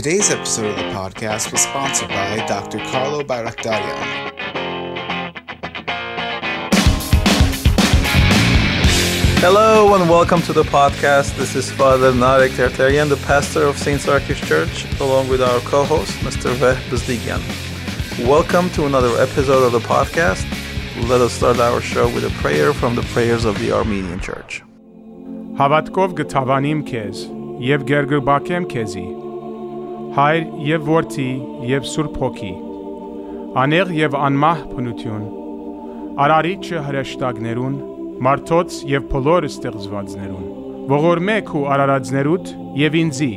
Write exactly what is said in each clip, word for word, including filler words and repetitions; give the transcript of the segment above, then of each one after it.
Today's episode of the podcast was sponsored by Doctor Carlo Bayraktarian. Hello and welcome to the podcast. This is Father Narek Terterian, the pastor of Saint Sarkis Church, along with our co-host, Mister Veh Buzdigian. Welcome to another episode of the podcast. Let us start our show with a prayer from the prayers of the Armenian Church. Հավատքով գթավանիմ քեզ եւ գերգբակեմ քեզի հայր եւ որդի եւ սուրբ հոգի աներ եւ անմահ բնություն արարիչը հրեշտակներուն մարդոց եւ փոլոր ստեղծվածներուն ողորմեք ու արարածներուդ եւ ինձի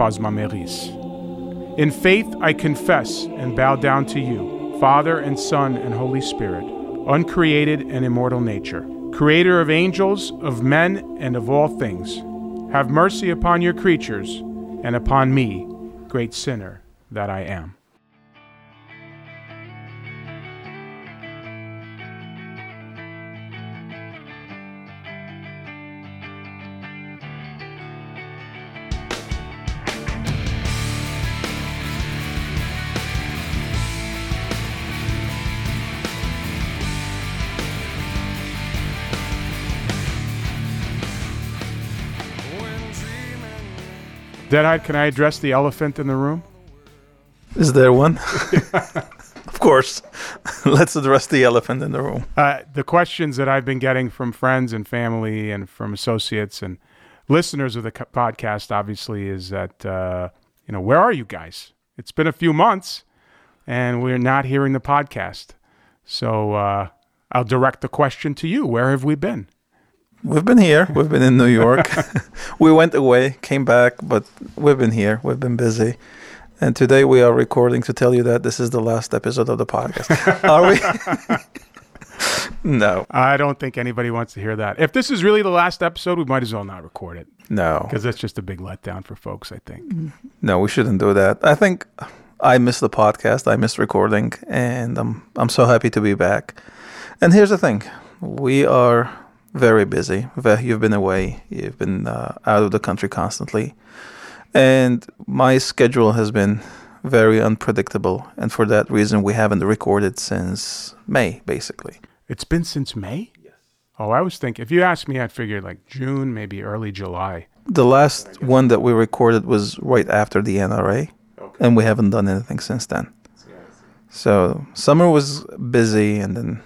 բազմամեղիս. In faith I confess and bow down to you, Father and Son and Holy Spirit, uncreated and immortal nature, Creator of angels, of men, and of all things, have mercy upon your creatures and upon me, great sinner that I am. Deadhead, can I address the elephant in the room? Is there one? Of course. Let's address the elephant in the room. Uh, the questions that I've been getting from friends and family and from associates and listeners of the podcast, obviously, is that, uh, you know, where are you guys? It's been a few months, and we're not hearing the podcast. So uh, I'll direct the question to you. Where have we been? We've been here. We've been in New York. We went away, came back, but we've been here. We've been busy. And today we are recording to tell you that this is the last episode of the podcast. Are we? No. I don't think anybody wants to hear that. If this is really the last episode, we might as well not record it. No. Because that's just a big letdown for folks, I think. No, we shouldn't do that. I think I miss the podcast. I miss recording. And I'm, I'm so happy to be back. And here's the thing. We are... very busy. You've been away. You've been uh, out of the country constantly. And my schedule has been very unpredictable. And for that reason, we haven't recorded since May, basically. It's been since May? Yes. Oh, I was thinking, if you asked me, I'd figure like June, maybe early July. The last one that we recorded was right after the N R A. Okay. And we haven't done anything since then. Yeah, so summer was busy and then...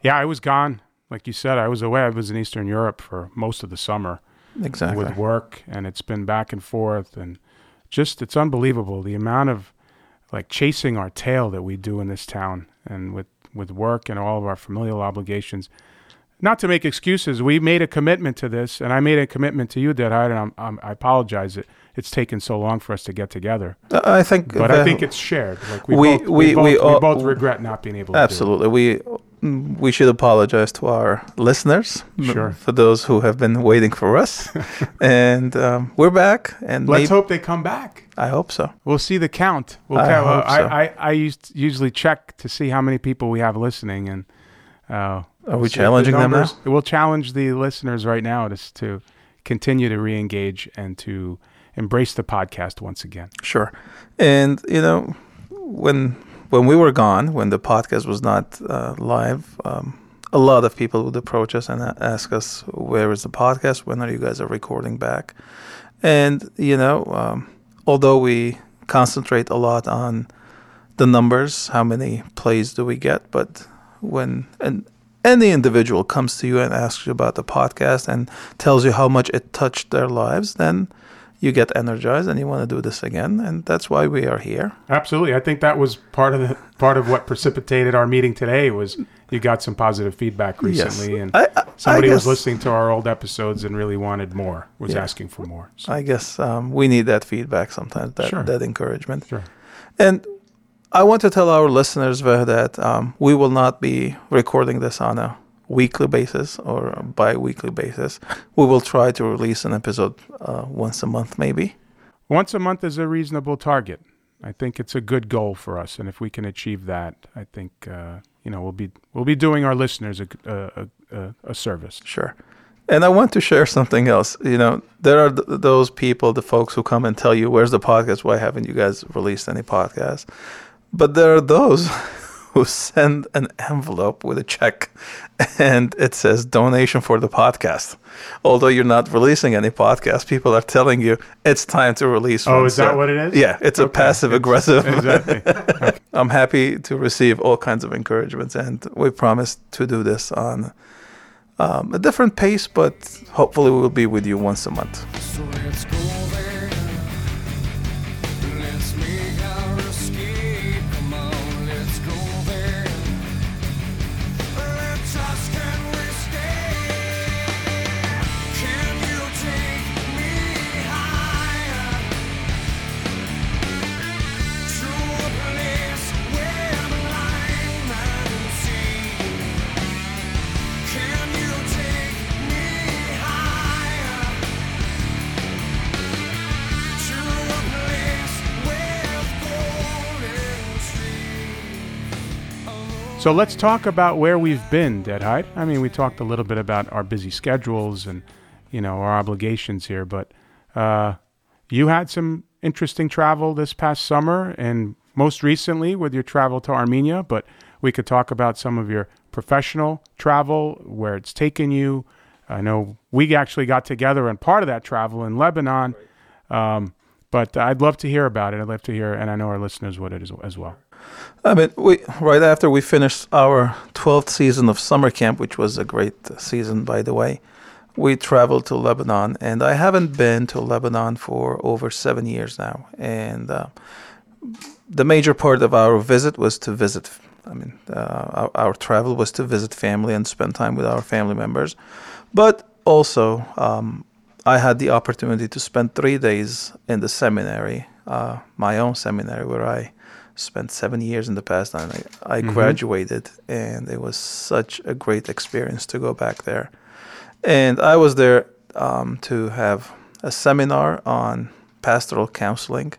Yeah, I was gone. Like you said, I was away. I was in Eastern Europe for most of the summer. Exactly. With work, and it's been back and forth, and just, it's unbelievable the amount of, like, chasing our tail that we do in this town, and with, with work and all of our familial obligations. Not to make excuses, we made a commitment to this, and I made a commitment to you, that I, and I'm, I'm, I apologize that it's taken so long for us to get together. Uh, I think... But the, I think it's shared. Like we, we, both, we, we, both, we, all, we both regret not being able to absolutely. do Absolutely. We... We should apologize to our listeners, sure. for those who have been waiting for us. And um, we're back. And Let's maybe, hope they come back. I hope so. We'll see the count. We'll I, count. Hope I, so. I, I, I used to usually check to see how many people we have listening. And uh, Are we challenging the them now? We'll challenge the listeners right now to, to continue to re-engage and to embrace the podcast once again. Sure. And, you know, when... When we were gone, when the podcast was not uh, live, um, a lot of people would approach us and ask us, where is the podcast? When are you guys are recording back? And, you know, um, although we concentrate a lot on the numbers, how many plays do we get? But when an, any individual comes to you and asks you about the podcast and tells you how much it touched their lives, then... you get energized and you want to do this again, and that's why we are here. Absolutely. I think that was part of the part of what precipitated our meeting today was you got some positive feedback recently, yes. and I, I, somebody I guess, was listening to our old episodes and really wanted more, was yeah. asking for more. So. I guess um, we need that feedback sometimes, that, sure. that encouragement. Sure. And I want to tell our listeners that um, we will not be recording this on a weekly basis or bi-weekly basis. We will try to release an episode uh, once a month, maybe. Once a month is a reasonable target. I think it's a good goal for us, and if we can achieve that, I think uh, you know we'll be we'll be doing our listeners a a, a, a service. Sure. And I want to share something else. You know, there are th- those people, the folks who come and tell you, where's the podcast? Why haven't you guys released any podcast? But there are those who send an envelope with a check and it says donation for the podcast. Although you're not releasing any podcast, people are telling you it's time to release. Oh, is that start. What it is? Yeah, it's okay. A passive aggressive. Exactly. Okay. I'm happy to receive all kinds of encouragements, and we promise to do this on um, a different pace, but hopefully we'll be with you once a month. So let's go. So let's talk about where we've been, Deadhide. I mean, we talked a little bit about our busy schedules and, you know, our obligations here, but uh, you had some interesting travel this past summer and most recently with your travel to Armenia, but we could talk about some of your professional travel, where it's taken you. I know we actually got together and part of that travel in Lebanon, um, but I'd love to hear about it. I'd love to hear, and I know our listeners would as well. I mean, we right after we finished our twelfth season of summer camp, which was a great season, by the way, we traveled to Lebanon, and I haven't been to Lebanon for over seven years now. And uh, the major part of our visit was to visit. I mean, uh, our, our travel was to visit family and spend time with our family members, but also um, I had the opportunity to spend three days in the seminary, uh, my own seminary, where I. Spent seven years in the past, and I, I mm-hmm. graduated, and it was such a great experience to go back there. And I was there um, to have a seminar on pastoral counseling.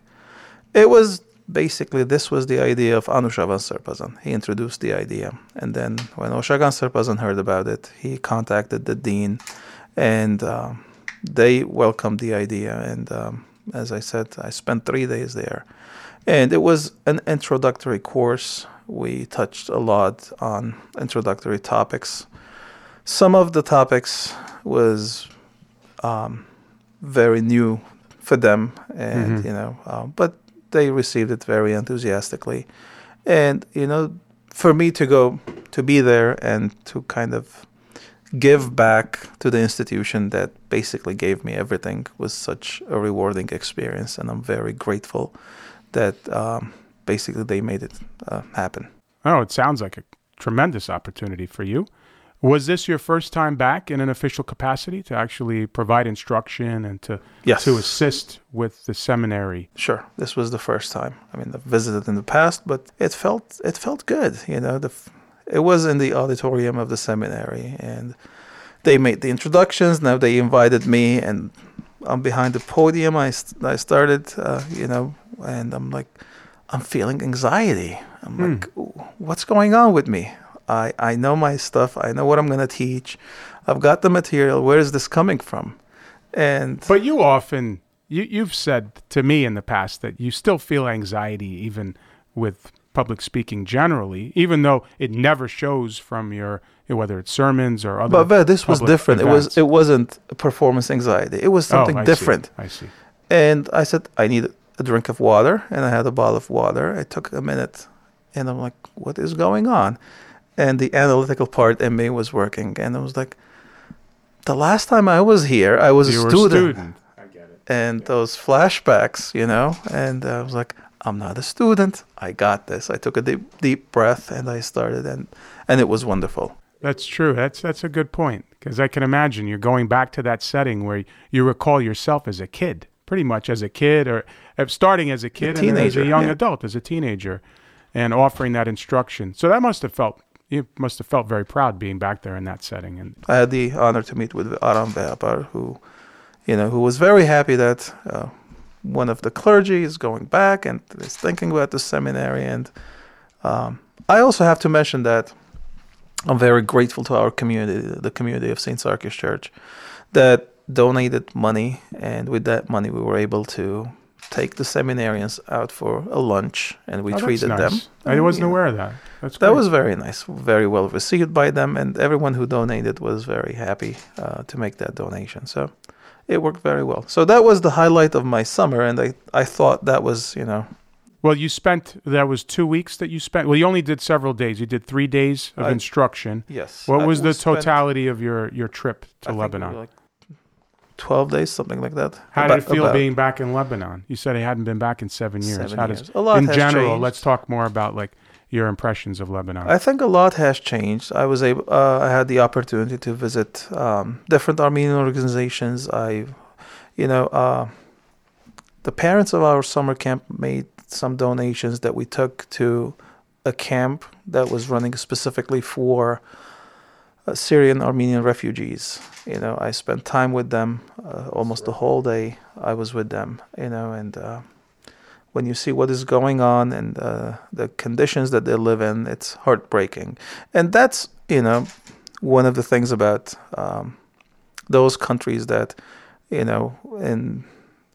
It was basically, this was the idea of Anushavan Serpazan. He introduced the idea. And then when Oshagan Serpazan heard about it, he contacted the dean, and um, they welcomed the idea. And um, as I said, I spent three days there. And it was an introductory course. We touched a lot on introductory topics. Some of the topics was um, very new for them, and mm-hmm. you know, uh, but they received it very enthusiastically. And you know, for me to go to be there and to kind of give back to the institution that basically gave me everything was such a rewarding experience, and I'm very grateful that um, basically they made it uh, happen. Oh, it sounds like a tremendous opportunity for you. Was this your first time back in an official capacity to actually provide instruction and to yes. to assist with the seminary? Sure, this was the first time. I mean, I've visited in the past, but it felt it felt good. You know, the, it was in the auditorium of the seminary, and they made the introductions. Now they invited me, and I'm behind the podium. I I started, uh, you know. And I'm like, I'm feeling anxiety. I'm mm. like, what's going on with me? I, I know my stuff. I know what I'm going to teach. I've got the material. Where is this coming from? And But you often, you, you've said to me in the past that you still feel anxiety even with public speaking generally, even though it never shows from your, whether it's sermons or other But, but this was different. Events. It was, it wasn't performance anxiety. It was something oh, I different. See. I see. And I said, I need a drink of water, and I had a bottle of water. I took a minute, and I'm like, what is going on? And the analytical part in me was working, and I was like, the last time I was here, I was you a student. Were a student. I get it. And yeah. those flashbacks, you know, and I was like, I'm not a student. I got this. I took a deep, deep breath, and I started, and, and it was wonderful. That's true. That's, that's a good point, because I can imagine you're going back to that setting where you recall yourself as a kid. Pretty much as a kid, or starting as a kid, a and as a young yeah. adult, as a teenager, and offering that instruction. So that must have felt you must have felt very proud being back there in that setting. And I had the honor to meet with Aram Vapar, who, you know, who was very happy that uh, one of the clergy is going back and is thinking about the seminary. And um, I also have to mention that I'm very grateful to our community, the community of Saint Sarkis Church, that donated money, and with that money we were able to take the seminarians out for a lunch, and we oh, treated nice. them. I wasn't yeah. aware of that. That's that great. was very nice, very well received by them, and everyone who donated was very happy uh, to make that donation. So it worked very well. So that was the highlight of my summer, and I, I thought that was, you know... Well, you spent, that was two weeks that you spent? Well, you only did several days. You did three days of I, instruction. Yes. What I was the totality spent, of your, your trip to I Lebanon? Think twelve days, something like that. How about, did it feel about, being back in Lebanon? You said I hadn't been back in seven years. Seven How does, years. A lot in has general, changed. Let's talk more about like your impressions of Lebanon. I think a lot has changed. I was able, uh, I had the opportunity to visit um, different Armenian organizations. I, you know, uh, the parents of our summer camp made some donations that we took to a camp that was running specifically for Syrian Armenian refugees. You know, I spent time with them uh, almost the whole day. I was with them, you know, and uh, when you see what is going on and uh, the conditions that they live in, it's heartbreaking. And that's, you know, one of the things about um, those countries that, you know, in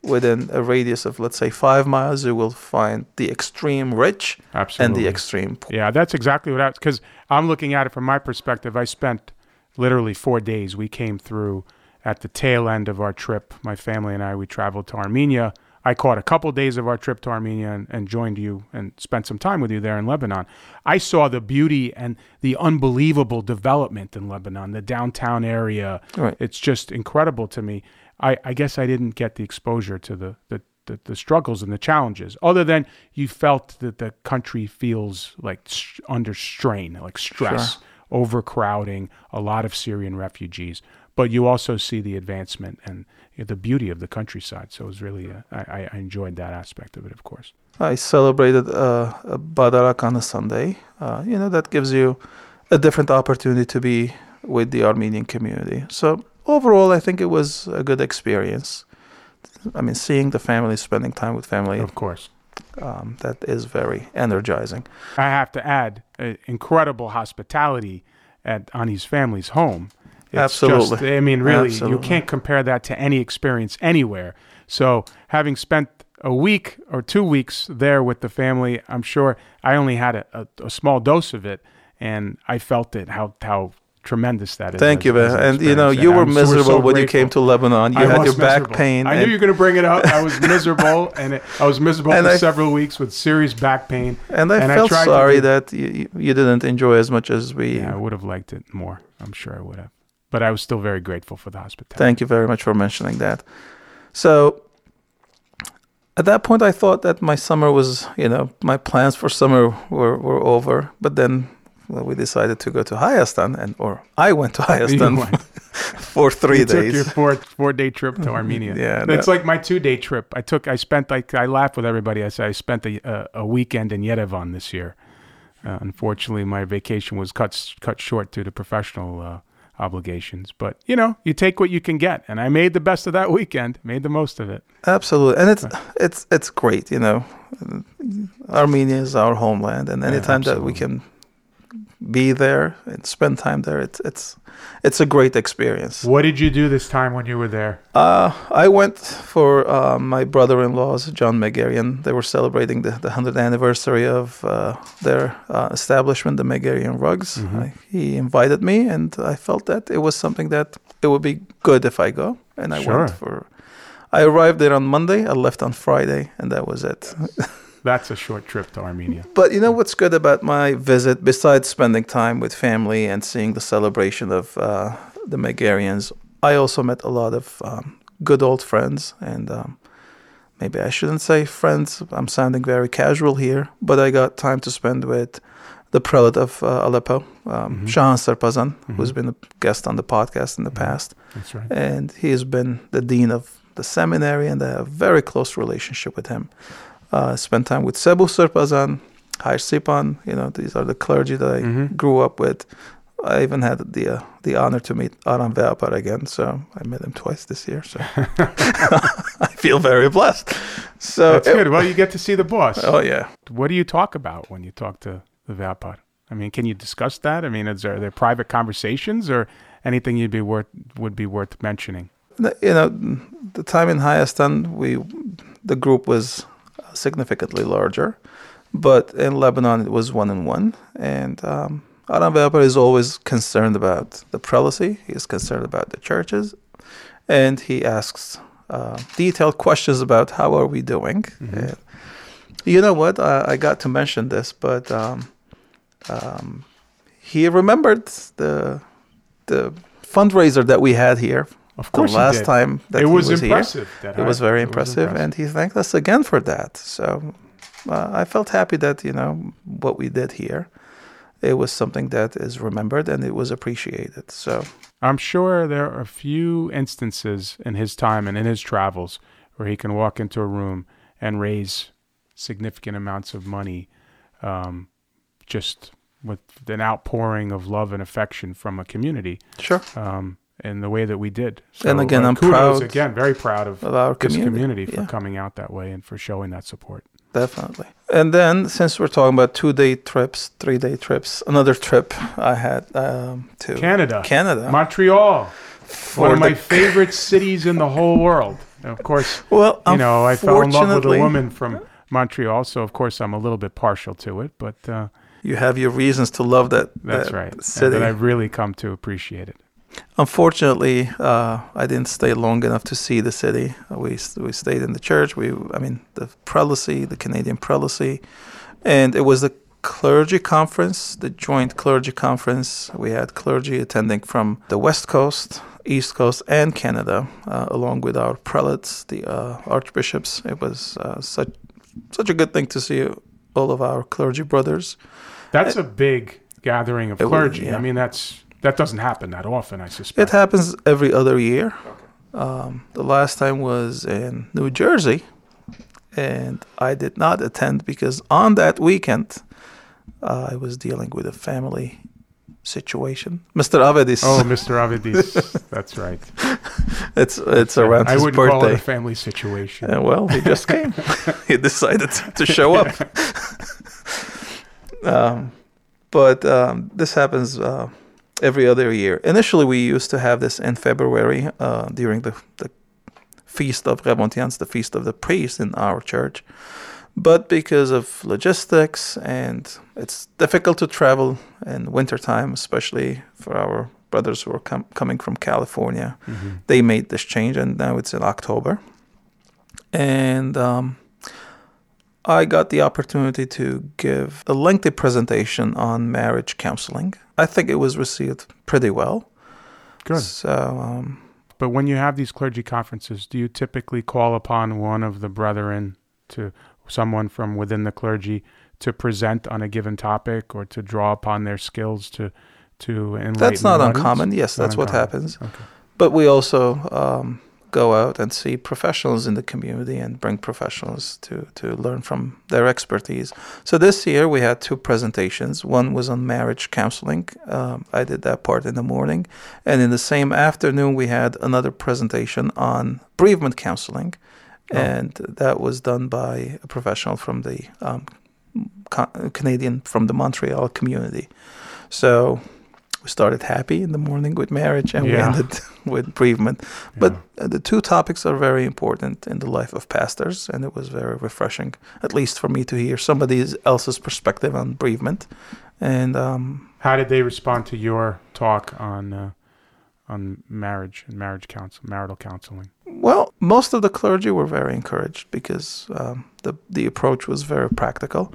within a radius of, let's say, five miles, you will find the extreme rich Absolutely. and the extreme poor. Yeah, that's exactly what I was, because I'm looking at it from my perspective. I spent literally four days. We came through at the tail end of our trip. My family and I, we traveled to Armenia. I caught a couple days of our trip to Armenia and, and joined you and spent some time with you there in Lebanon. I saw the beauty and the unbelievable development in Lebanon, the downtown area. Right. It's just incredible to me. I, I guess I didn't get the exposure to the, the, the, the struggles and the challenges, other than you felt that the country feels like st- under strain, like stress, sure. overcrowding, a lot of Syrian refugees. But you also see the advancement and the beauty of the countryside. So it was really, a, I, I enjoyed that aspect of it, of course. I celebrated uh, Badarak on a Sunday. Uh, you know, that gives you a different opportunity to be with the Armenian community. So overall, I think it was a good experience. I mean, seeing the family, spending time with family. Of course. Um, that is very energizing. I have to add, uh, incredible hospitality at Annie's family's home. It's Absolutely. Just, I mean, really, Absolutely. you can't compare that to any experience anywhere. So having spent a week or two weeks there with the family, I'm sure I only had a, a, a small dose of it, and I felt it, how how... tremendous that is. Thank you, man. And you know, you were miserable when you came to Lebanon. You had your back pain. I knew you were going to bring it up. I was miserable, and it, I was miserable for several weeks with serious back pain. And I felt sorry that you, you didn't enjoy as much as we. Yeah, I would have liked it more. I'm sure I would have. But I was still very grateful for the hospitality. Thank you very much for mentioning that. So at that point, I thought that my summer was, you know, my plans for summer were, were over. But then Well, we decided to go to Hayastan, and or I went to Hayastan went. for three you days. Took your four, four-day trip to Armenia. Yeah, it's no. like my two-day trip. I took, I spent, like I laugh with everybody. I said I spent a, a, a weekend in Yerevan this year. Uh, unfortunately, my vacation was cut cut short due to professional uh, obligations. But you know, you take what you can get, and I made the best of that weekend. Made the most of it. Absolutely, and it's it's it's great. You know, Armenia is our homeland, and anytime yeah, that we can be there and spend time there, it's it's it's a great experience. What did you do this time when you were there? Uh, I went for uh, my brother-in-law's, John Megerian. They were celebrating the, the one hundredth anniversary of uh, their uh, establishment, the Megerian Rugs. Mm-hmm. I, he invited me, and I felt that it was something that it would be good if I go. And I sure. went for... I arrived there on Monday, I left on Friday, and that was it. That's a short trip to Armenia. But you know what's good about my visit, besides spending time with family and seeing the celebration of uh, the Megerians, I also met a lot of um, good old friends. And um, maybe I shouldn't say friends. I'm sounding very casual here. But I got time to spend with the prelate of uh, Aleppo, um, mm-hmm. Shahan Serpazan, mm-hmm. who's been a guest on the podcast in the mm-hmm. past. That's right. And he has been the dean of the seminary, and I have a very close relationship with him. Uh, spent time with Sebu Serpazan, Hayr Sipan. You know, these are the clergy that I mm-hmm. grew up with. I even had the uh, the honor to meet Aram Vapar again, so I met him twice this year. So I feel very blessed. So that's it, good. Well, you get to see the boss. Oh yeah. What do you talk about when you talk to the Vapar? I mean, can you discuss that? I mean, is there, are there private conversations or anything you'd be worth would be worth mentioning? You know, the time in Hayastan, we the group was significantly larger, but in Lebanon it was one on one. And um, Aram Vapar is always concerned about the prelacy. He is concerned about the churches, and he asks uh, detailed questions about how are we doing. Mm-hmm. And, you know what? I, I got to mention this, but. Um, Um, he remembered the the fundraiser that we had here. Of course, the last he did. time that it he was, was impressive. Here. That it I, was very it impressive, was impressive, and he thanked us again for that. So uh, I felt happy that you know what we did here. It was something that is remembered and it was appreciated. So I'm sure there are a few instances in his time and in his travels where he can walk into a room and raise significant amounts of money. Um, just with an outpouring of love and affection from a community. Sure. Um, and the way that we did. So, and again, uh, I'm kudos, proud. Again, very proud of, of our community, this community yeah. for coming out that way and for showing that support. Definitely. And then, since we're talking about two-day trips, three-day trips, another trip I had um, to Canada. Canada. Montreal. For one of my favorite cities in the whole world. And of course, well, you know, I fell in love with a woman from Montreal, so of course I'm a little bit partial to it, but... Uh, You have your reasons to love that. That's that right. City. And that I've really come to appreciate it. Unfortunately, uh, I didn't stay long enough to see the city. We we stayed in the church. We, I mean, the prelacy, the Canadian prelacy, and it was the clergy conference, the joint clergy conference. We had clergy attending from the West Coast, East Coast, and Canada, uh, along with our prelates, the uh, archbishops. It was uh, such such a good thing to see all of our clergy brothers. That's a big gathering of clergy. Was, yeah. I mean, that's that doesn't happen that often, I suspect. It happens every other year. Okay. Um, the last time was in New Jersey, and I did not attend because on that weekend, uh, I was dealing with a family situation. Mister Avedis. Oh, Mister Avedis. That's right. It's it's around I his birthday. I would call it a family situation. Uh, well, he just came. He decided to show up. um, but um, this happens uh, every other year. Initially, we used to have this in February uh, during the, the Feast of Remontians, the Feast of the Priest in our church. But because of logistics, and it's difficult to travel in wintertime, especially for our brothers who are com- coming from California, mm-hmm. They made this change, and now it's in October. And um, I got the opportunity to give a lengthy presentation on marriage counseling. I think it was received pretty well. Good. So, um, but when you have these clergy conferences, do you typically call upon one of the brethren to... someone from within the clergy to present on a given topic or to draw upon their skills to to enlighten? That's not uncommon. Yes, that's what happens. Okay. But we also um, go out and see professionals in the community and bring professionals to, to learn from their expertise. So this year we had two presentations. One was on marriage counseling. Um, I did that part in the morning. And in the same afternoon we had another presentation on bereavement counseling. Oh. And that was done by a professional from the um, con- Canadian, from the Montreal community. So we started happy in the morning with marriage and yeah. we ended with bereavement. But yeah. the two topics are very important in the life of pastors, and it was very refreshing, at least for me, to hear somebody else's perspective on bereavement. And um, how did they respond to your talk on uh, on marriage and marriage counsel, marital counseling? Well, most of the clergy were very encouraged because um, the the approach was very practical.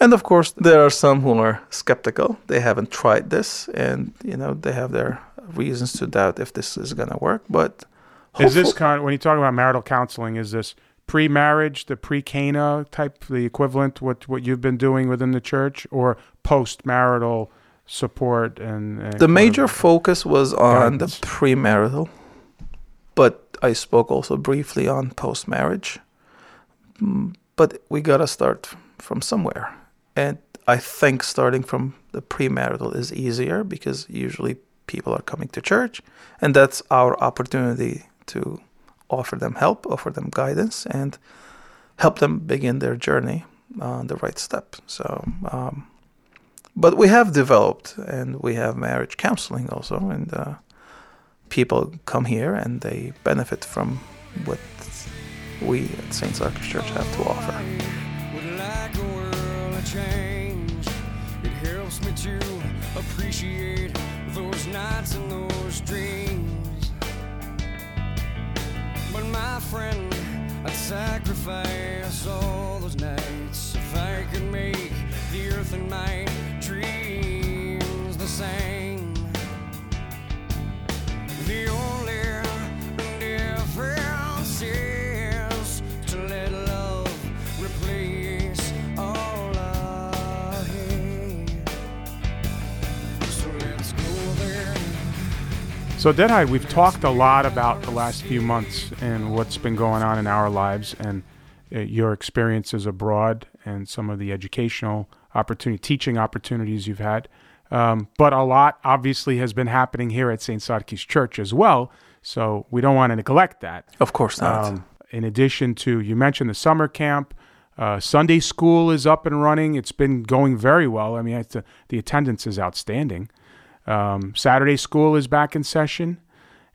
And of course, there are some who are skeptical. They haven't tried this, and you know they have their reasons to doubt if this is going to work. But hopeful- is this kind of, when you talk about marital counseling, is this pre-marriage, the pre-Cana type, the equivalent what what you've been doing within the church, or post-marital support? And, and the major focus was on guidance. The pre-marital, but I spoke also briefly on post-marriage, but we got to start from somewhere. And I think starting from the premarital is easier because usually people are coming to church, and that's our opportunity to offer them help, offer them guidance, and help them begin their journey on the right step. So um, But we have developed, and we have marriage counseling also, and uh, people come here and they benefit from what we at Saint Sarkis Church have to offer. Would like the world to change. It helps me to appreciate those nights and those dreams. But my friend, I'd sacrifice all those nights if I could make the earth and my dreams the same. The only difference is to let love replace all our hate. So let's go there. So Deadeye, we've talked a lot about the last few months and what's been going on in our lives and uh, your experiences abroad and some of the educational opportunity, teaching opportunities you've had. Um, but a lot obviously has been happening here at Saint Sarkis Church as well. So we don't want to neglect that. Of course not. Um, in addition to, you mentioned the summer camp, uh, Sunday school is up and running. It's been going very well. I mean, it's a, the attendance is outstanding. Um, Saturday school is back in session,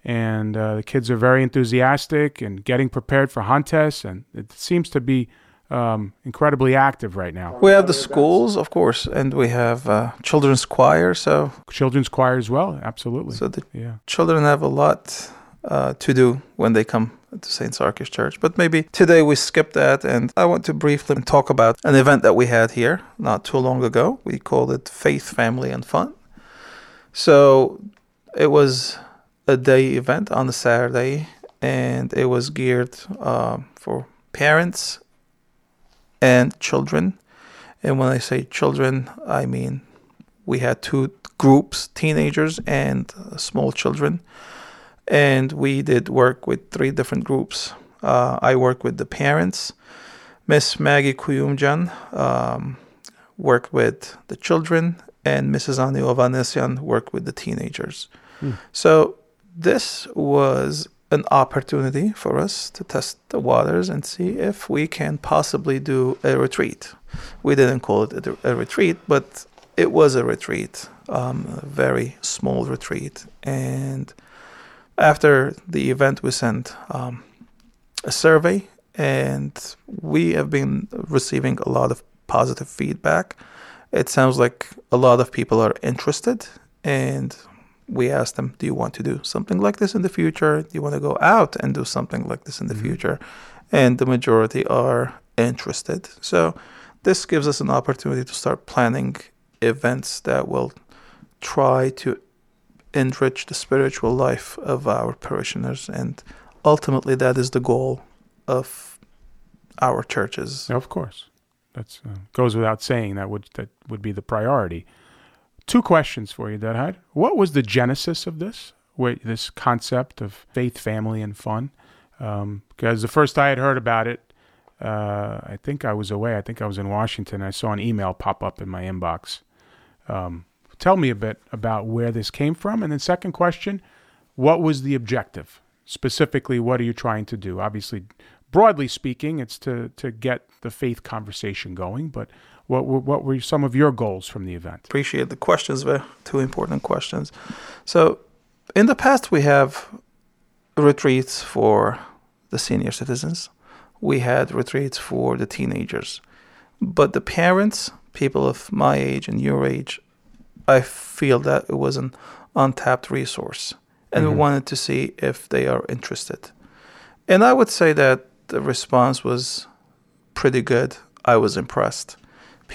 and uh, the kids are very enthusiastic and getting prepared for Hantes, and it seems to be Um, incredibly active right now. We have the schools, of course, and we have uh, children's choir. So children's choir as well, absolutely. So the yeah. children have a lot uh, to do when they come to Saint Sarkis Church. But maybe today we skip that, and I want to briefly talk about an event that we had here not too long ago. We called it Faith, Family, and Fun. So it was a day event on a Saturday, and it was geared uh, for parents and children. And when I say children, I mean we had two groups, teenagers and uh, small children. And we did work with three different groups. Uh, I worked with the parents. Miss Maggie Kuyumjan um, worked with the children, and Missus Annie Ovanessian worked with the teenagers. Mm. So this was an opportunity for us to test the waters and see if we can possibly do a retreat. We didn't call it a, a retreat, but it was a retreat, um, a very small retreat. And after the event, we sent um, a survey, and we have been receiving a lot of positive feedback. It sounds like a lot of people are interested, and we asked them, do you want to do something like this in the future? Do you want to go out and do something like this in the mm-hmm. future? And the majority are interested. So this gives us an opportunity to start planning events that will try to enrich the spiritual life of our parishioners. And ultimately, that is the goal of our churches. Of course. That uh, goes without saying. That would that would be the priority. Two questions for you, Deadhide. What was the genesis of this, Wait, this concept of faith, family, and fun? Um, because the first I had heard about it, uh, I think I was away. I think I was in Washington. I saw an email pop up in my inbox. Um, tell me a bit about where this came from. And then second question, what was the objective? Specifically, what are you trying to do? Obviously, broadly speaking, it's to, to get the faith conversation going, but What were, what were some of your goals from the event? Appreciate the questions, Veh. Two important questions. So in the past, we have retreats for the senior citizens. We had retreats for the teenagers. But the parents, people of my age and your age, I feel that it was an untapped resource. And mm-hmm. we wanted to see if they are interested. And I would say that the response was pretty good. I was impressed.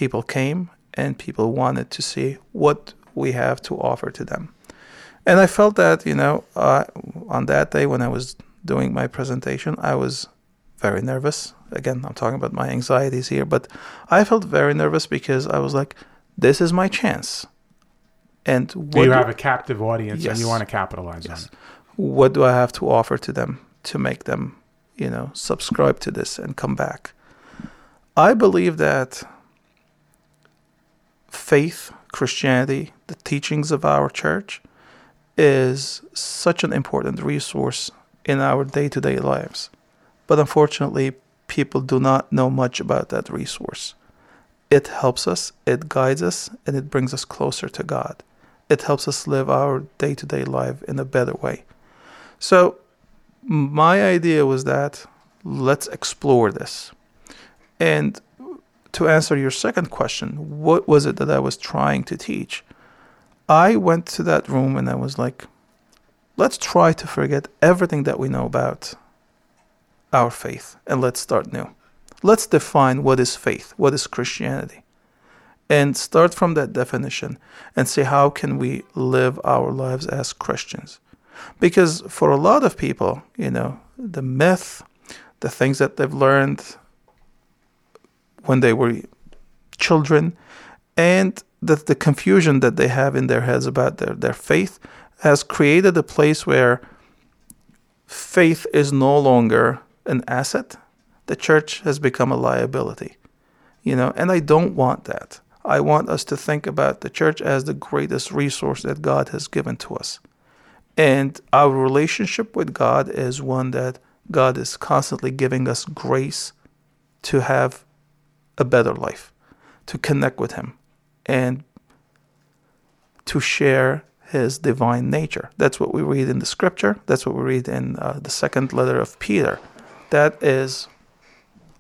People came and people wanted to see what we have to offer to them. And I felt that, you know, uh, on that day when I was doing my presentation, I was very nervous. Again, I'm talking about my anxieties here, but I felt very nervous because I was like, this is my chance. And what you do have I, a captive audience yes, and you want to capitalize yes. on it. What do I have to offer to them to make them, you know, subscribe to this and come back? I believe that faith, Christianity, the teachings of our church is such an important resource in our day-to-day lives. But unfortunately, people do not know much about that resource. It helps us, it guides us, and it brings us closer to God. It helps us live our day-to-day life in a better way. So my idea was that let's explore this. And to answer your second question, what was it that I was trying to teach? I went to that room and I was like, let's try to forget everything that we know about our faith and let's start new. Let's define what is faith, what is Christianity, and start from that definition and see how can we live our lives as Christians. Because for a lot of people, you know, the myth, the things that they've learned when they were children, and the, the confusion that they have in their heads about their, their faith has created a place where faith is no longer an asset. The church has become a liability, you know, and I don't want that. I want us to think about the church as the greatest resource that God has given to us. And our relationship with God is one that God is constantly giving us grace to have a better life, to connect with Him, and to share His divine nature. That's what we read in the scripture. That's what we read in uh, the second letter of Peter. That is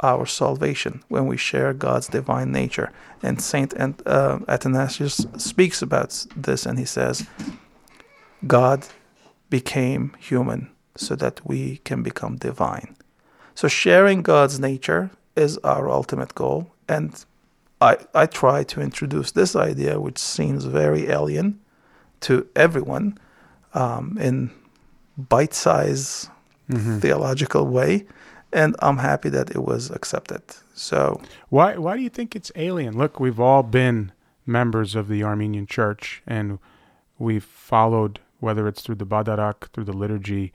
our salvation, when we share God's divine nature. And Saint uh, Athanasius speaks about this, and he says, God became human so that we can become divine. So sharing God's nature is our ultimate goal. And I, I try to introduce this idea, which seems very alien to everyone, um, in bite-sized mm-hmm. theological way. And I'm happy that it was accepted. So why why do you think it's alien? Look, we've all been members of the Armenian Church, and we've followed, whether it's through the Badarak, through the liturgy,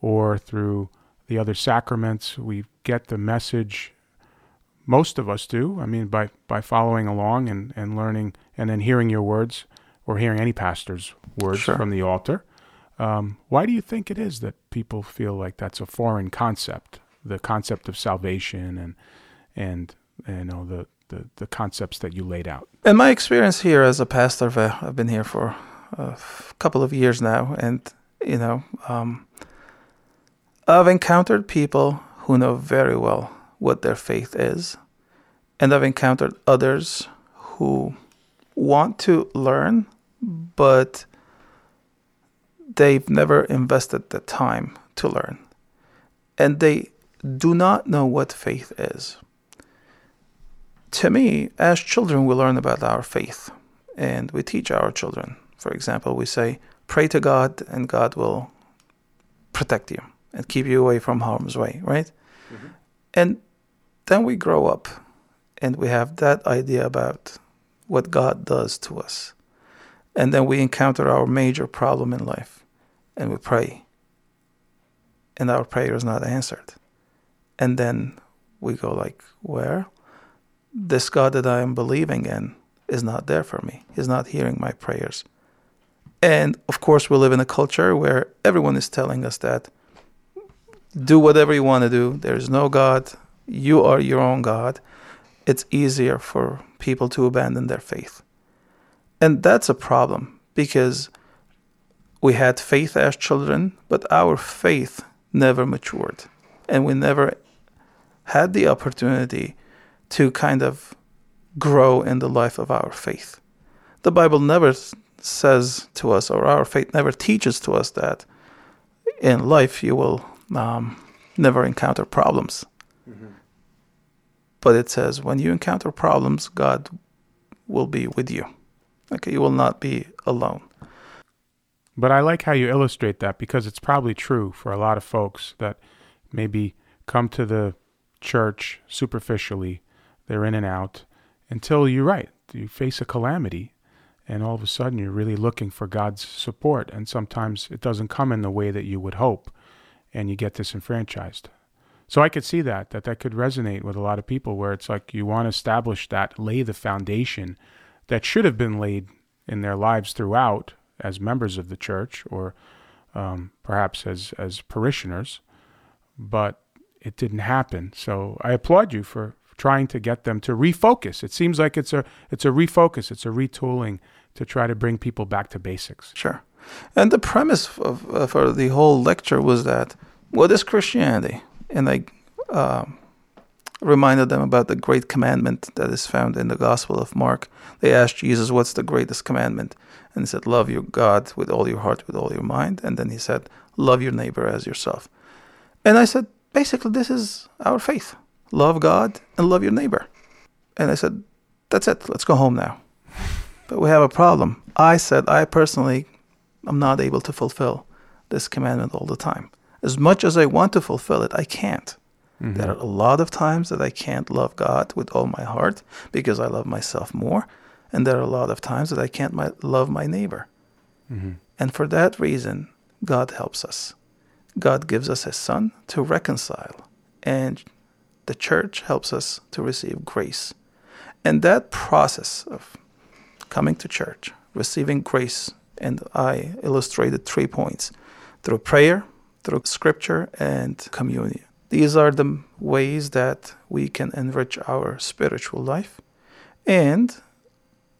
or through the other sacraments, we get the message, most of us do, I mean, by, by following along and, and learning, and then hearing your words, or hearing any pastor's words sure. from the altar. Um, why do you think it is that people feel like that's a foreign concept? The concept of salvation and and you know the, the, the concepts that you laid out. In my experience here as a pastor, I've been here for a couple of years now, and you know um, I've encountered people who know very well what their faith is, and I've encountered others who want to learn, but they've never invested the time to learn, and they do not know what faith is. To me, as children, we learn about our faith, and we teach our children. For example, we say, pray to God, and God will protect you and keep you away from harm's way, right? Mm-hmm. And then we grow up, and we have that idea about what God does to us. And then we encounter our major problem in life, and we pray, and our prayer is not answered. And then we go like, where? This God that I am believing in is not there for me. He's not hearing my prayers. And of course, we live in a culture where everyone is telling us that do whatever you want to do. There is no God. You are your own God. It's easier for people to abandon their faith. And that's a problem, because we had faith as children, but our faith never matured. And we never had the opportunity to kind of grow in the life of our faith. The Bible never says to us, or our faith never teaches to us, that in life you will um, never encounter problems. Mm-hmm. But it says when you encounter problems, God will be with you. Okay, you will not be alone. But I like how you illustrate that, because it's probably true for a lot of folks that maybe come to the church superficially, they're in and out, until you're right, you face a calamity, and all of a sudden you're really looking for God's support, and sometimes it doesn't come in the way that you would hope, and you get disenfranchised. So I could see that, that that could resonate with a lot of people, where it's like you want to establish that, lay the foundation that should have been laid in their lives throughout as members of the church, or um, perhaps as, as parishioners, but it didn't happen. So I applaud you for, trying to get them to refocus. It seems like it's a it's a refocus, it's a retooling to try to bring people back to basics. Sure. And the premise of, uh, for the whole lecture was that, what is Christianity? And I uh, reminded them about the great commandment that is found in the Gospel of Mark. They asked Jesus, what's the greatest commandment? And he said, love your God with all your heart, with all your mind. And then he said, love your neighbor as yourself. And I said, basically, this is our faith. Love God and love your neighbor. And I said, that's it. Let's go home now. But we have a problem. I said, I personally am not able to fulfill this commandment all the time. As much as I want to fulfill it, I can't. Mm-hmm. There are a lot of times that I can't love God with all my heart because I love myself more. And there are a lot of times that I can't my, love my neighbor. Mm-hmm. And for that reason, God helps us. God gives us His Son to reconcile. And the church helps us to receive grace. And that process of coming to church, receiving grace, and I illustrated three points: through prayer, through scripture, and communion. These are the ways that we can enrich our spiritual life. And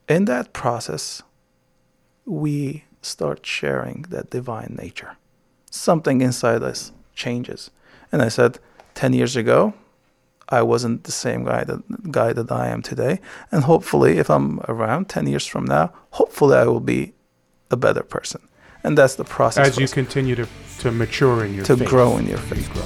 in that process, we start sharing that divine nature. Something inside us changes. And I said, ten years ago, I wasn't the same guy that, guy that I am today. And hopefully, if I'm around ten years from now, hopefully I will be a better person. And that's the process. As you us. continue to, to mature in your to faith. To grow in your faith. You grow.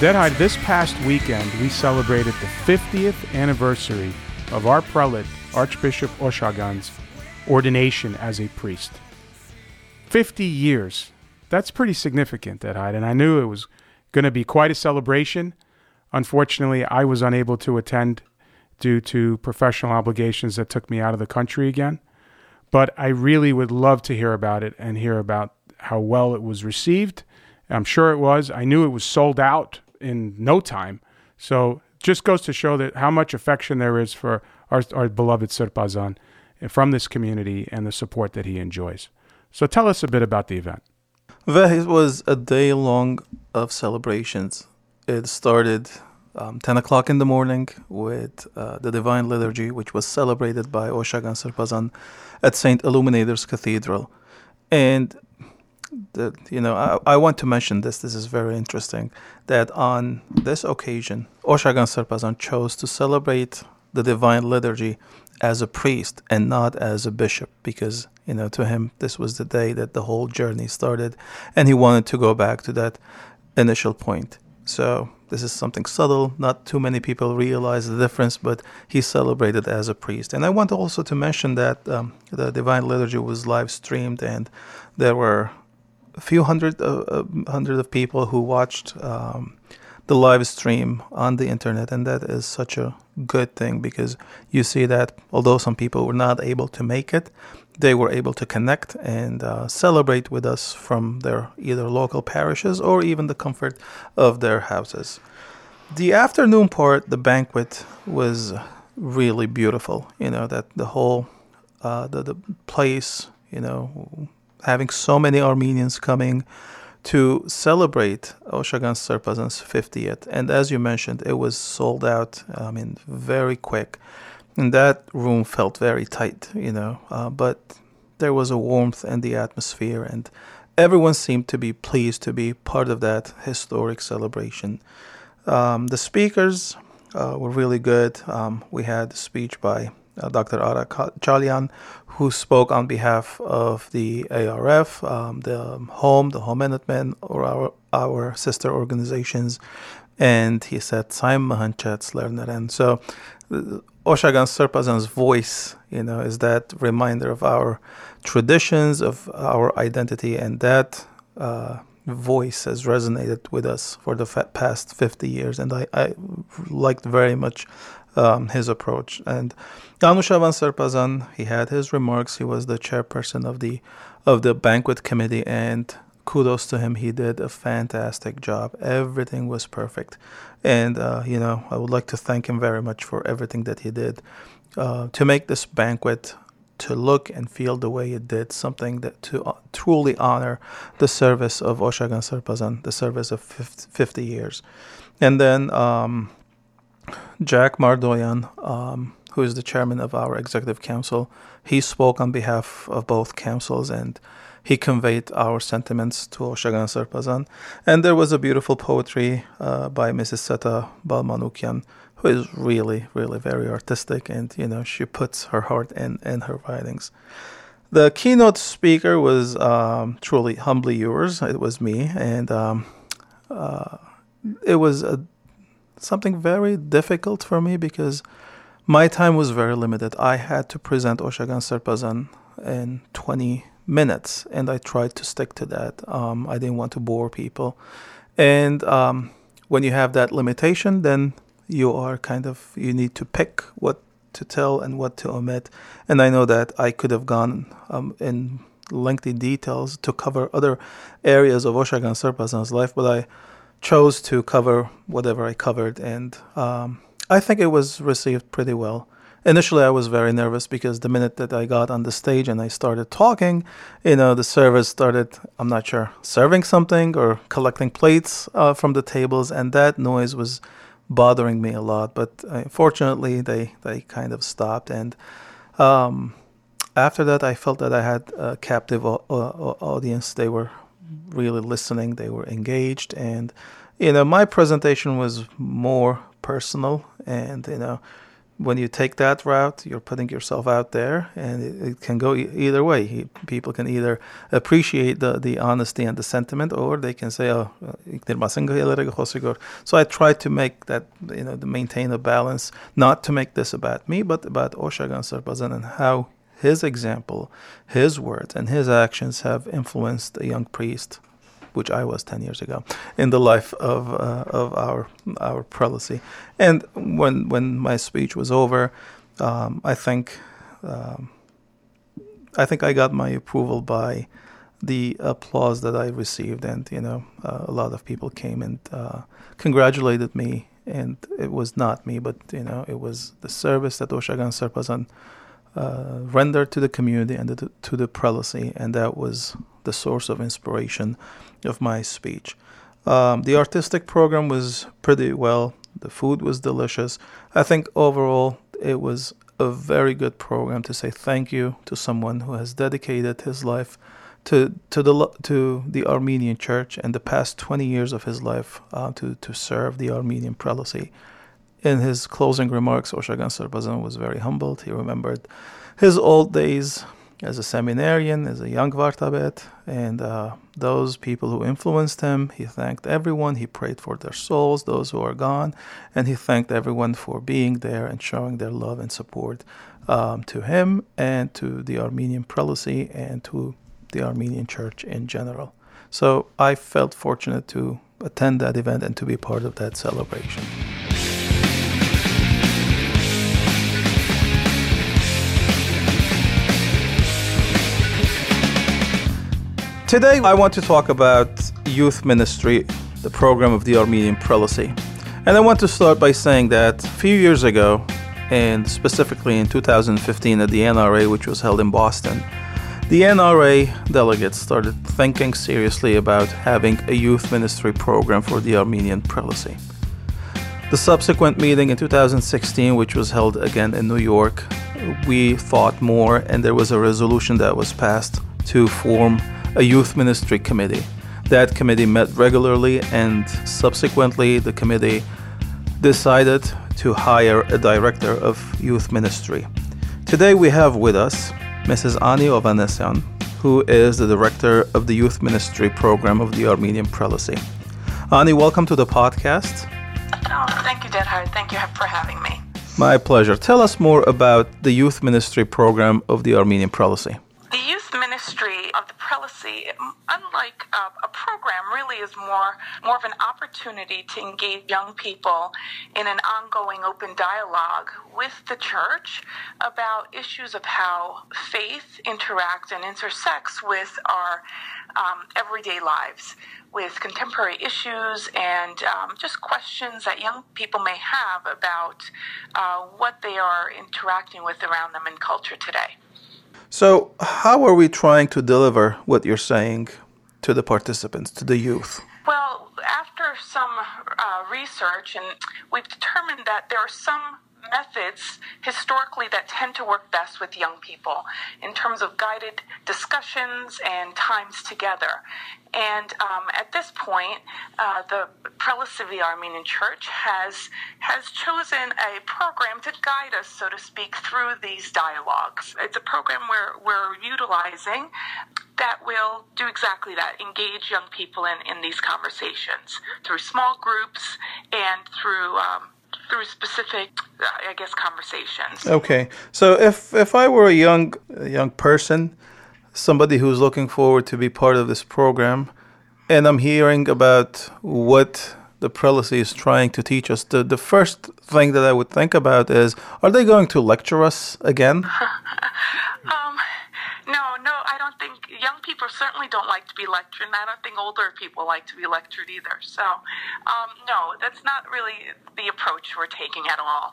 Deadhive, this past weekend, we celebrated the fiftieth anniversary of our prelate, Archbishop Oshagan's ordination as a priest. fifty years. That's pretty significant, Deadhive, and I knew it was going to be quite a celebration. Unfortunately, I was unable to attend due to professional obligations that took me out of the country again. But I really would love to hear about it and hear about how well it was received. I'm sure it was. I knew it was sold out in no time. So just goes to show that how much affection there is for our, our beloved Serpazan from this community and the support that he enjoys. So tell us a bit about the event. It was a day long of celebrations. It started um, ten o'clock in the morning with uh, the Divine Liturgy, which was celebrated by Oshagan Serpazan at Saint Illuminator's Cathedral. And that, you know, I, I want to mention this, this is very interesting, that on this occasion, Oshagan Serpazan chose to celebrate the Divine Liturgy as a priest and not as a bishop because, you know, to him, this was the day that the whole journey started and he wanted to go back to that initial point. So this is something subtle, not too many people realize the difference, but he celebrated as a priest. And I want also to mention that um, the Divine Liturgy was live streamed and there were a few hundred, uh, hundred of people who watched um, the live stream on the internet, and that is such a good thing because you see that although some people were not able to make it, they were able to connect and uh, celebrate with us from their either local parishes or even the comfort of their houses. The afternoon part, the banquet, was really beautiful. You know, that the whole uh, the, the place, you know, having so many Armenians coming to celebrate Oshagan Serpazan's fiftieth. And as you mentioned, it was sold out, I mean, very quick. And that room felt very tight, you know, uh, but there was a warmth in the atmosphere, and everyone seemed to be pleased to be part of that historic celebration. Um, the speakers uh, were really good. Um, we had a speech by uh, Doctor Ara Chalian, who spoke on behalf of the A R F, um, the home, the Home Minutemen, or our, our sister organizations. And he said, "Time Mahanchats Lerner." And so Oshagan Serpazan's voice, you know, is that reminder of our traditions, of our identity, and that uh, voice has resonated with us for the fa- past fifty years. And I, I liked very much um, his approach. And Anushavan Serpazan, he had his remarks. He was the chairperson of the of the banquet committee, and kudos to him. He did a fantastic job. Everything was perfect. And, uh, you know, I would like to thank him very much for everything that he did uh, to make this banquet to look and feel the way it did, something that to uh, truly honor the service of Oshagan Serpazan, the service of fifty years. And then um, Jack Mardoyan, um, who is the chairman of our executive council, he spoke on behalf of both councils, and he conveyed our sentiments to Oshagan Serpazan. And there was a beautiful poetry uh, by Missus Seta Balmanukyan, who is really, really very artistic. And, you know, she puts her heart in, in her writings. The keynote speaker was um, truly humbly yours. It was me. And um, uh, it was a, something very difficult for me because my time was very limited. I had to present Oshagan Serpazan in twenty minutes, and I tried to stick to that. Um, I didn't want to bore people. And um, when you have that limitation, then you are kind of, you need to pick what to tell and what to omit. And I know that I could have gone um, in lengthy details to cover other areas of Oshagan Serpazan's life, but I chose to cover whatever I covered. And um, I think it was received pretty well. Initially, I was very nervous because the minute that I got on the stage and I started talking, you know, the servers started, I'm not sure, serving something or collecting plates uh, from the tables. And that noise was bothering me a lot. But uh, fortunately, they, they kind of stopped. And um, after that, I felt that I had a captive o- o- audience. They were really listening. They were engaged. And, you know, my presentation was more personal. And, you know, when you take that route, you're putting yourself out there, and it, it can go e- either way. He, people can either appreciate the, the honesty and the sentiment, or they can say, "Oh, so I tried to make that, you know, to maintain a balance, not to make this about me, but about Oshagan Serpazan and how his example, his words, and his actions have influenced a young priest, which I was ten years ago, in the life of uh, of our our prelacy." And when when my speech was over, um, I think um, I think I got my approval by the applause that I received, and you know uh, a lot of people came and uh, congratulated me. And it was not me, but you know it was the service that Oshagan Serpazan uh, rendered to the community and the, to the prelacy, and that was the source of inspiration of my speech. Um, the artistic program was pretty well. The food was delicious. I think overall it was a very good program to say thank you to someone who has dedicated his life to to the to the Armenian Church and the past twenty years of his life uh, to to serve the Armenian prelacy. In his closing remarks, Oshagan Serpazan was very humbled. He remembered his old days as a seminarian, as a young Vartabet, and uh, those people who influenced him. He thanked everyone. He prayed for their souls, those who are gone, and he thanked everyone for being there and showing their love and support um, to him and to the Armenian prelacy and to the Armenian Church in general. So I felt fortunate to attend that event and to be part of that celebration. Today, I want to talk about youth ministry, the program of the Armenian Prelacy. And I want to start by saying that a few years ago, and specifically in two thousand fifteen at the N R A, which was held in Boston, The N R A delegates started thinking seriously about having a youth ministry program for the Armenian Prelacy. The subsequent meeting in two thousand sixteen, which was held again in New York, we thought more, and there was a resolution that was passed to form a youth ministry committee. That committee met regularly, and subsequently the committee decided to hire a director of youth ministry. Today we have with us Missus Annie Ovanessian, who is the director of the youth ministry program of the Armenian Prelacy. Annie, welcome to the podcast. Oh, thank you, Denhard. Thank you for having me. My pleasure. Tell us more about the youth ministry program of the Armenian Prelacy. The youth ministry of the Prelacy, unlike a, a program, really is more, more of an opportunity to engage young people in an ongoing open dialogue with the church about issues of how faith interacts and intersects with our um, everyday lives, with contemporary issues and um, just questions that young people may have about uh, what they are interacting with around them in culture today. So how are we trying to deliver what you're saying to the participants, to the youth? Well, after some uh, research, and we've determined that there are some methods historically that tend to work best with young people in terms of guided discussions and times together. And um, at this point, uh, the Prelacy of the Armenian Church has has chosen a program to guide us, so to speak, through these dialogues. It's a program we're, we're utilizing that will do exactly that, engage young people in, in these conversations through small groups and through um, through specific, I guess, conversations. Okay. So if if I were a young a young person, somebody who's looking forward to be part of this program, and I'm hearing about what the Prelacy is trying to teach us, the, the first thing that I would think about is, are they going to lecture us again? um, no, no, I don't think young people certainly don't like to be lectured, and I don't think older people like to be lectured either. So, um, no, that's not really the approach we're taking at all.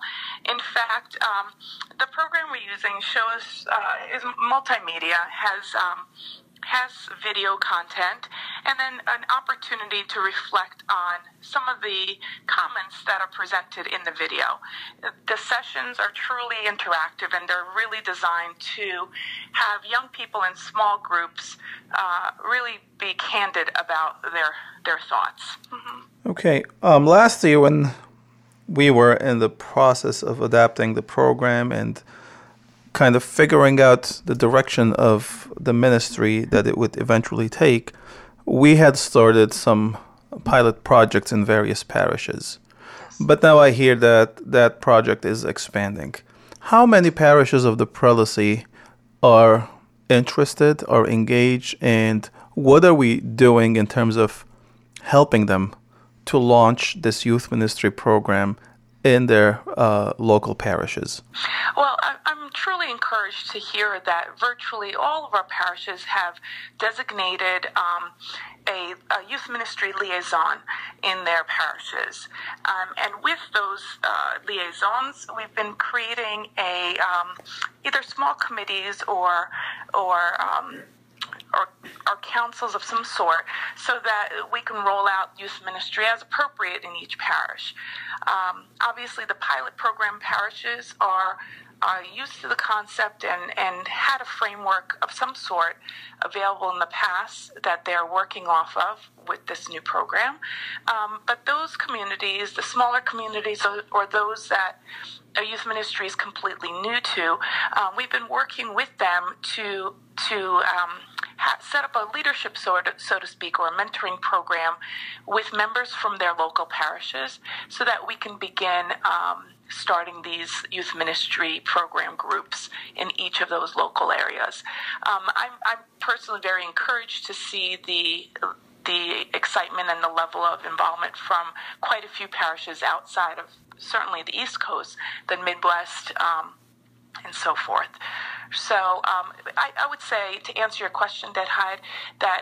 In fact, um, the program we're using shows uh, is multimedia, has um, has video content, and then an opportunity to reflect on some of the comments that are presented in the video. The sessions are truly interactive, and they're really designed to have young people in small groups uh, really be candid about their their thoughts. Mm-hmm. Okay. Um, last year, when we were in the process of adapting the program and kind of figuring out the direction of the ministry that it would eventually take, we had started some pilot projects in various parishes. But now I hear that that project is expanding. How many parishes of the Prelacy are interested or engaged, and what are we doing in terms of helping them to launch this youth ministry program in their uh, local parishes? Well, I'm truly encouraged to hear that virtually all of our parishes have designated um, a, a youth ministry liaison in their parishes. Um, and with those uh, liaisons, we've been creating a um, either small committees or or um, Or, or councils of some sort, so that we can roll out youth ministry as appropriate in each parish. Um, obviously, the pilot program parishes are are used to the concept and, and had a framework of some sort available in the past that they're working off of with this new program. Um, but those communities, the smaller communities, or those that a youth ministry is completely new to, uh, we've been working with them to to um, ha- set up a leadership, so to, so to speak, or a mentoring program with members from their local parishes, so that we can begin um, starting these youth ministry program groups in each of those local areas. Um, I'm, I'm personally very encouraged to see the the excitement and the level of involvement from quite a few parishes outside of certainly the East Coast, the Midwest, um, and so forth. So um, I, I would say, to answer your question, Dethaid, that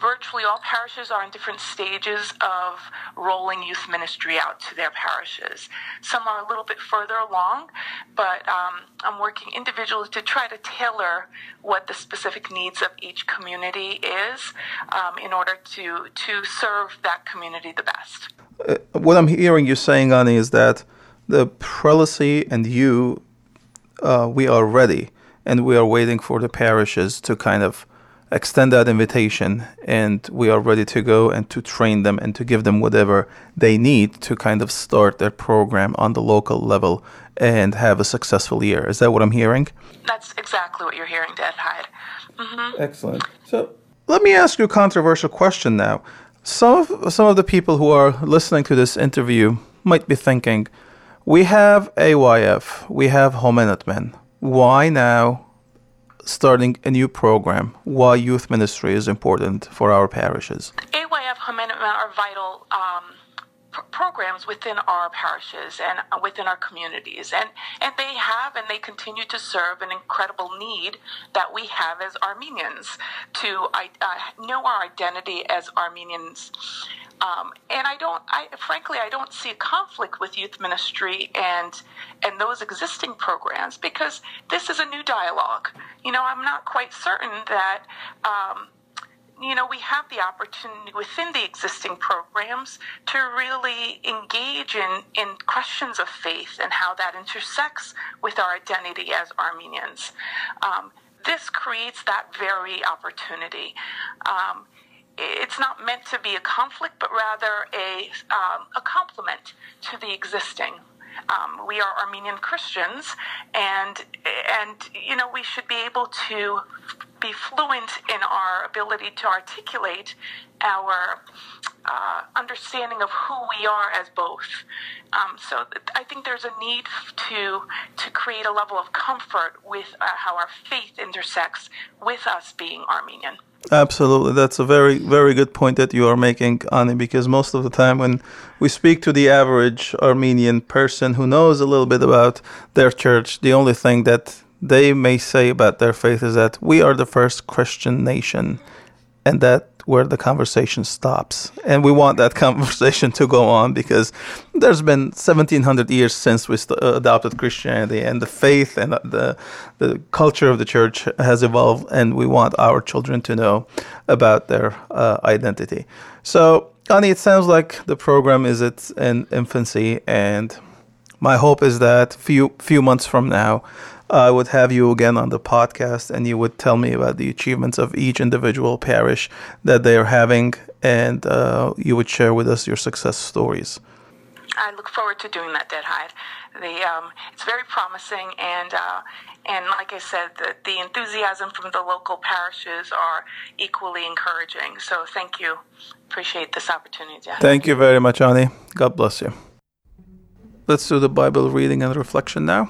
virtually all parishes are in different stages of rolling youth ministry out to their parishes. Some are a little bit further along, but um, I'm working individually to try to tailor what the specific needs of each community is um, in order to, to serve that community the best. Uh, what I'm hearing you saying, Annie, is that the prelacy and you, uh, we are ready, and we are waiting for the parishes to kind of extend that invitation, and we are ready to go and to train them and to give them whatever they need to kind of start their program on the local level and have a successful year. Is that what I'm hearing? That's exactly what you're hearing, Dad Hyde. Mm-hmm. Excellent. So let me ask you a controversial question now. Some of, some of the people who are listening to this interview might be thinking, we have A Y F, we have Hominidmen. Why now starting a new program? Why youth ministry is important for our parishes? A Y F, Hominidmen are vital um, pr- programs within our parishes and within our communities. And, and they have and they continue to serve an incredible need that we have as Armenians to uh, know our identity as Armenians. Um, and I don't, I, frankly, I don't see a conflict with youth ministry and and those existing programs, because this is a new dialogue. You know, I'm not quite certain that, um, you know, we have the opportunity within the existing programs to really engage in, in questions of faith and how that intersects with our identity as Armenians. Um, this creates that very opportunity. Um It's not meant to be a conflict, but rather a um, a complement to the existing. Um, we are Armenian Christians, and and you know we should be able to be fluent in our ability to articulate our uh, understanding of who we are as both. Um, so I think there's a need to to create a level of comfort with uh, how our faith intersects with us being Armenian. Absolutely. That's a very, very good point that you are making, Annie, because most of the time when we speak to the average Armenian person who knows a little bit about their church, the only thing that they may say about their faith is that we are the first Christian nation, and that where the conversation stops. And we want that conversation to go on, because there's been seventeen hundred years since we st- adopted Christianity, and the faith and the the culture of the church has evolved, and we want our children to know about their uh, identity. So, Annie, it sounds like the program is it's in infancy, and my hope is that few few months from now, I would have you again on the podcast, and you would tell me about the achievements of each individual parish that they are having, and uh, you would share with us your success stories. I look forward to doing that, Dad Hyde. The um, it's very promising, and uh, and like I said, the, the enthusiasm from the local parishes are equally encouraging. So thank you. Appreciate this opportunity, Dad. Thank you very much, Annie. God bless you. Let's do the Bible reading and reflection now.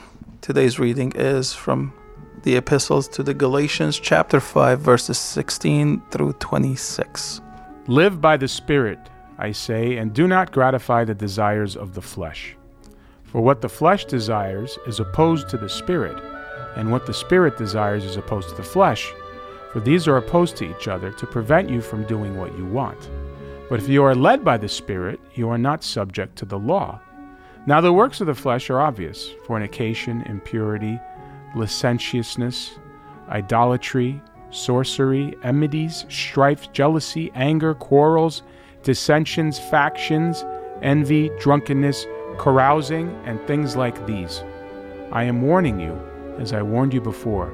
Today's reading is from the Epistles to the Galatians, chapter five, verses sixteen through twenty-six. Live by the Spirit, I say, and do not gratify the desires of the flesh. For what the flesh desires is opposed to the Spirit, and what the Spirit desires is opposed to the flesh. For these are opposed to each other to prevent you from doing what you want. But if you are led by the Spirit, you are not subject to the law. Now the works of the flesh are obvious: fornication, impurity, licentiousness, idolatry, sorcery, enmities, strife, jealousy, anger, quarrels, dissensions, factions, envy, drunkenness, carousing, and things like these. I am warning you, as I warned you before,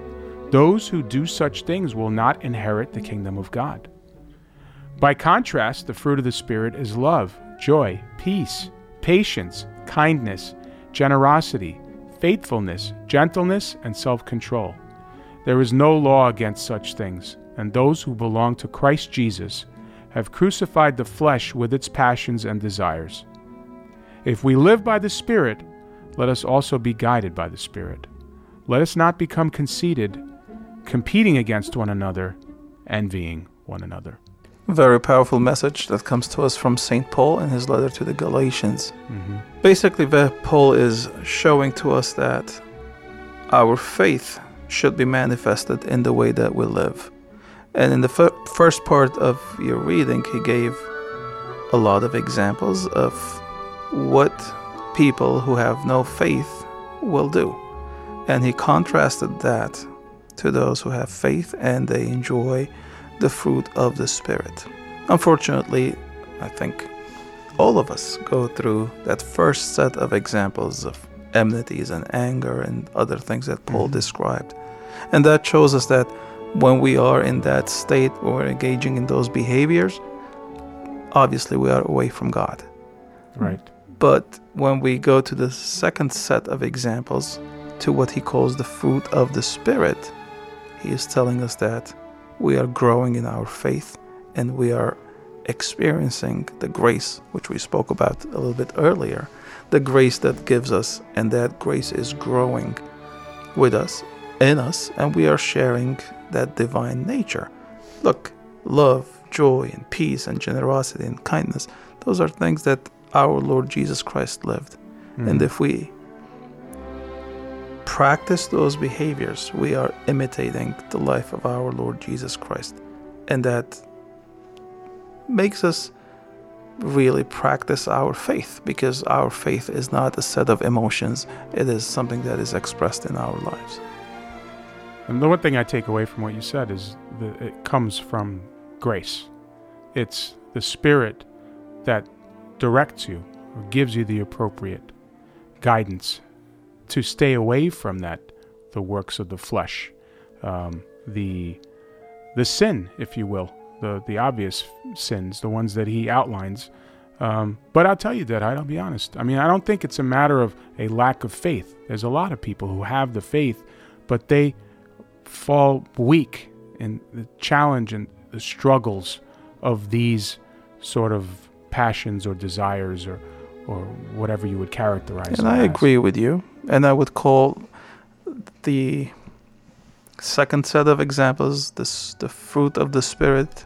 those who do such things will not inherit the kingdom of God. By contrast, the fruit of the Spirit is love, joy, peace, patience, kindness, generosity, faithfulness, gentleness, and self-control. There is no law against such things, and those who belong to Christ Jesus have crucified the flesh with its passions and desires. If we live by the Spirit, let us also be guided by the Spirit. Let us not become conceited, competing against one another, envying one another. Very powerful message that comes to us from Saint Paul in his letter to the Galatians. Mm-hmm. Basically, Paul is showing to us that our faith should be manifested in the way that we live. And in the fir- first part of your reading, he gave a lot of examples of what people who have no faith will do. And he contrasted that to those who have faith and they enjoy the fruit of the Spirit. Unfortunately, I think all of us go through that first set of examples of enmities and anger and other things that Paul mm-hmm. described. And that shows us that when we are in that state, when we're engaging in those behaviors, obviously we are away from God. Right. But when we go to the second set of examples, to what he calls the fruit of the Spirit, he is telling us that we are growing in our faith and we are experiencing the grace, which we spoke about a little bit earlier, the grace that gives us, and that grace is growing with us, in us, and we are sharing that divine nature. Look, love, joy, and peace, and generosity, and kindness, those are things that our Lord Jesus Christ lived. Mm. And if we practice those behaviors, we are imitating the life of our Lord Jesus Christ. And that makes us really practice our faith, because our faith is not a set of emotions. It is something that is expressed in our lives. And the one thing I take away from what you said is that it comes from grace. It's the Spirit that directs you or gives you the appropriate guidance to stay away from that, the works of the flesh, um, the the sin, if you will, the the obvious sins, the ones that he outlines. Um, but I'll tell you that, I'll be honest. I mean, I don't think it's a matter of a lack of faith. There's a lot of people who have the faith, but they fall weak in the challenge and the struggles of these sort of passions or desires or, or whatever you would characterize. And I as. agree with you. And I would call the second set of examples, this, the fruit of the Spirit,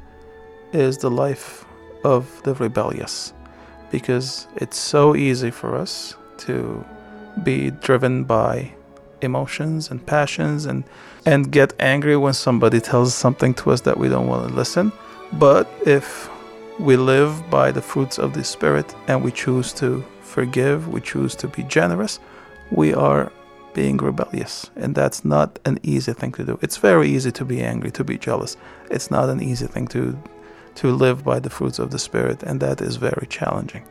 is the life of the rebellious. Because it's so easy for us to be driven by emotions and passions and and get angry when somebody tells something to us that we don't want to listen. But if we live by the fruits of the Spirit and we choose to forgive, we choose to be generous, we are being rebellious. And that's not an easy thing to do. It's very easy to be angry, to be jealous. It's not an easy thing to to live by the fruits of the Spirit, and that is very challenging.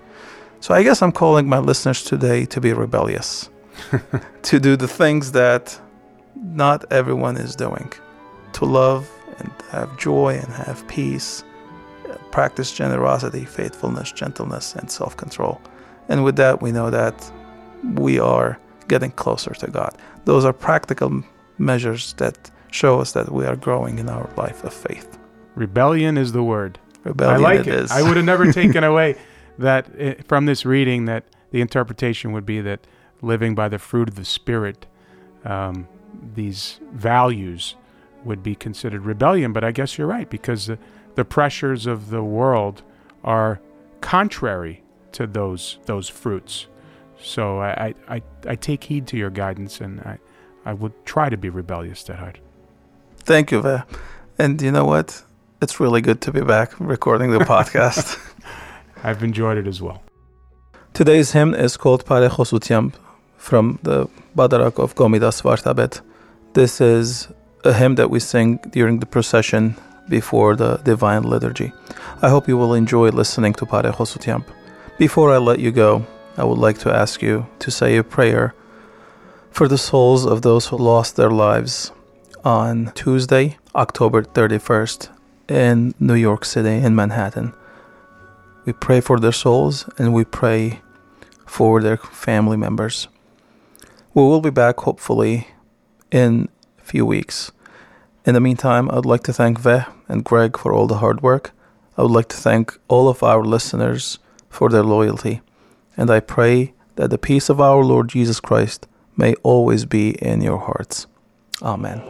So I guess I'm calling my listeners today to be rebellious, to do the things that not everyone is doing, to love and have joy and have peace, practice generosity, faithfulness, gentleness, and self-control. And with that, we know that we are getting closer to God. Those are practical measures that show us that we are growing in our life of faith. Rebellion is the word. Rebellion I like it, it is. I would have never taken away that it, from this reading, that the interpretation would be that living by the fruit of the Spirit, um, these values would be considered rebellion. But I guess you're right, because the, the pressures of the world are contrary to those those fruits. So I, I, I take heed to your guidance, and I, I would try to be rebellious at heart. Thank you, Veh. And you know what? It's really good to be back recording the podcast. I've enjoyed it as well. Today's hymn is called Pare Chosutyam, from the Badarak of Gomidas Vartabet. This is a hymn that we sing during the procession before the Divine Liturgy. I hope you will enjoy listening to Pare Chosutyam. Before I let you go, I would like to ask you to say a prayer for the souls of those who lost their lives on Tuesday, October thirty-first, in New York City, in Manhattan. We pray for their souls, and we pray for their family members. We will be back, hopefully, in a few weeks. In the meantime, I would like to thank Veh and Greg for all the hard work. I would like to thank all of our listeners for their loyalty. And I pray that the peace of our Lord Jesus Christ may always be in your hearts. Amen.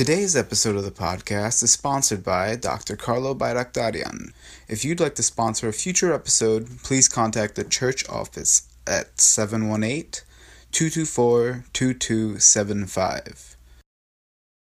Today's episode of the podcast is sponsored by Doctor Carlo Bayraktarian. If you'd like to sponsor a future episode, please contact the church office at seven one eight, two two four, two two seven five.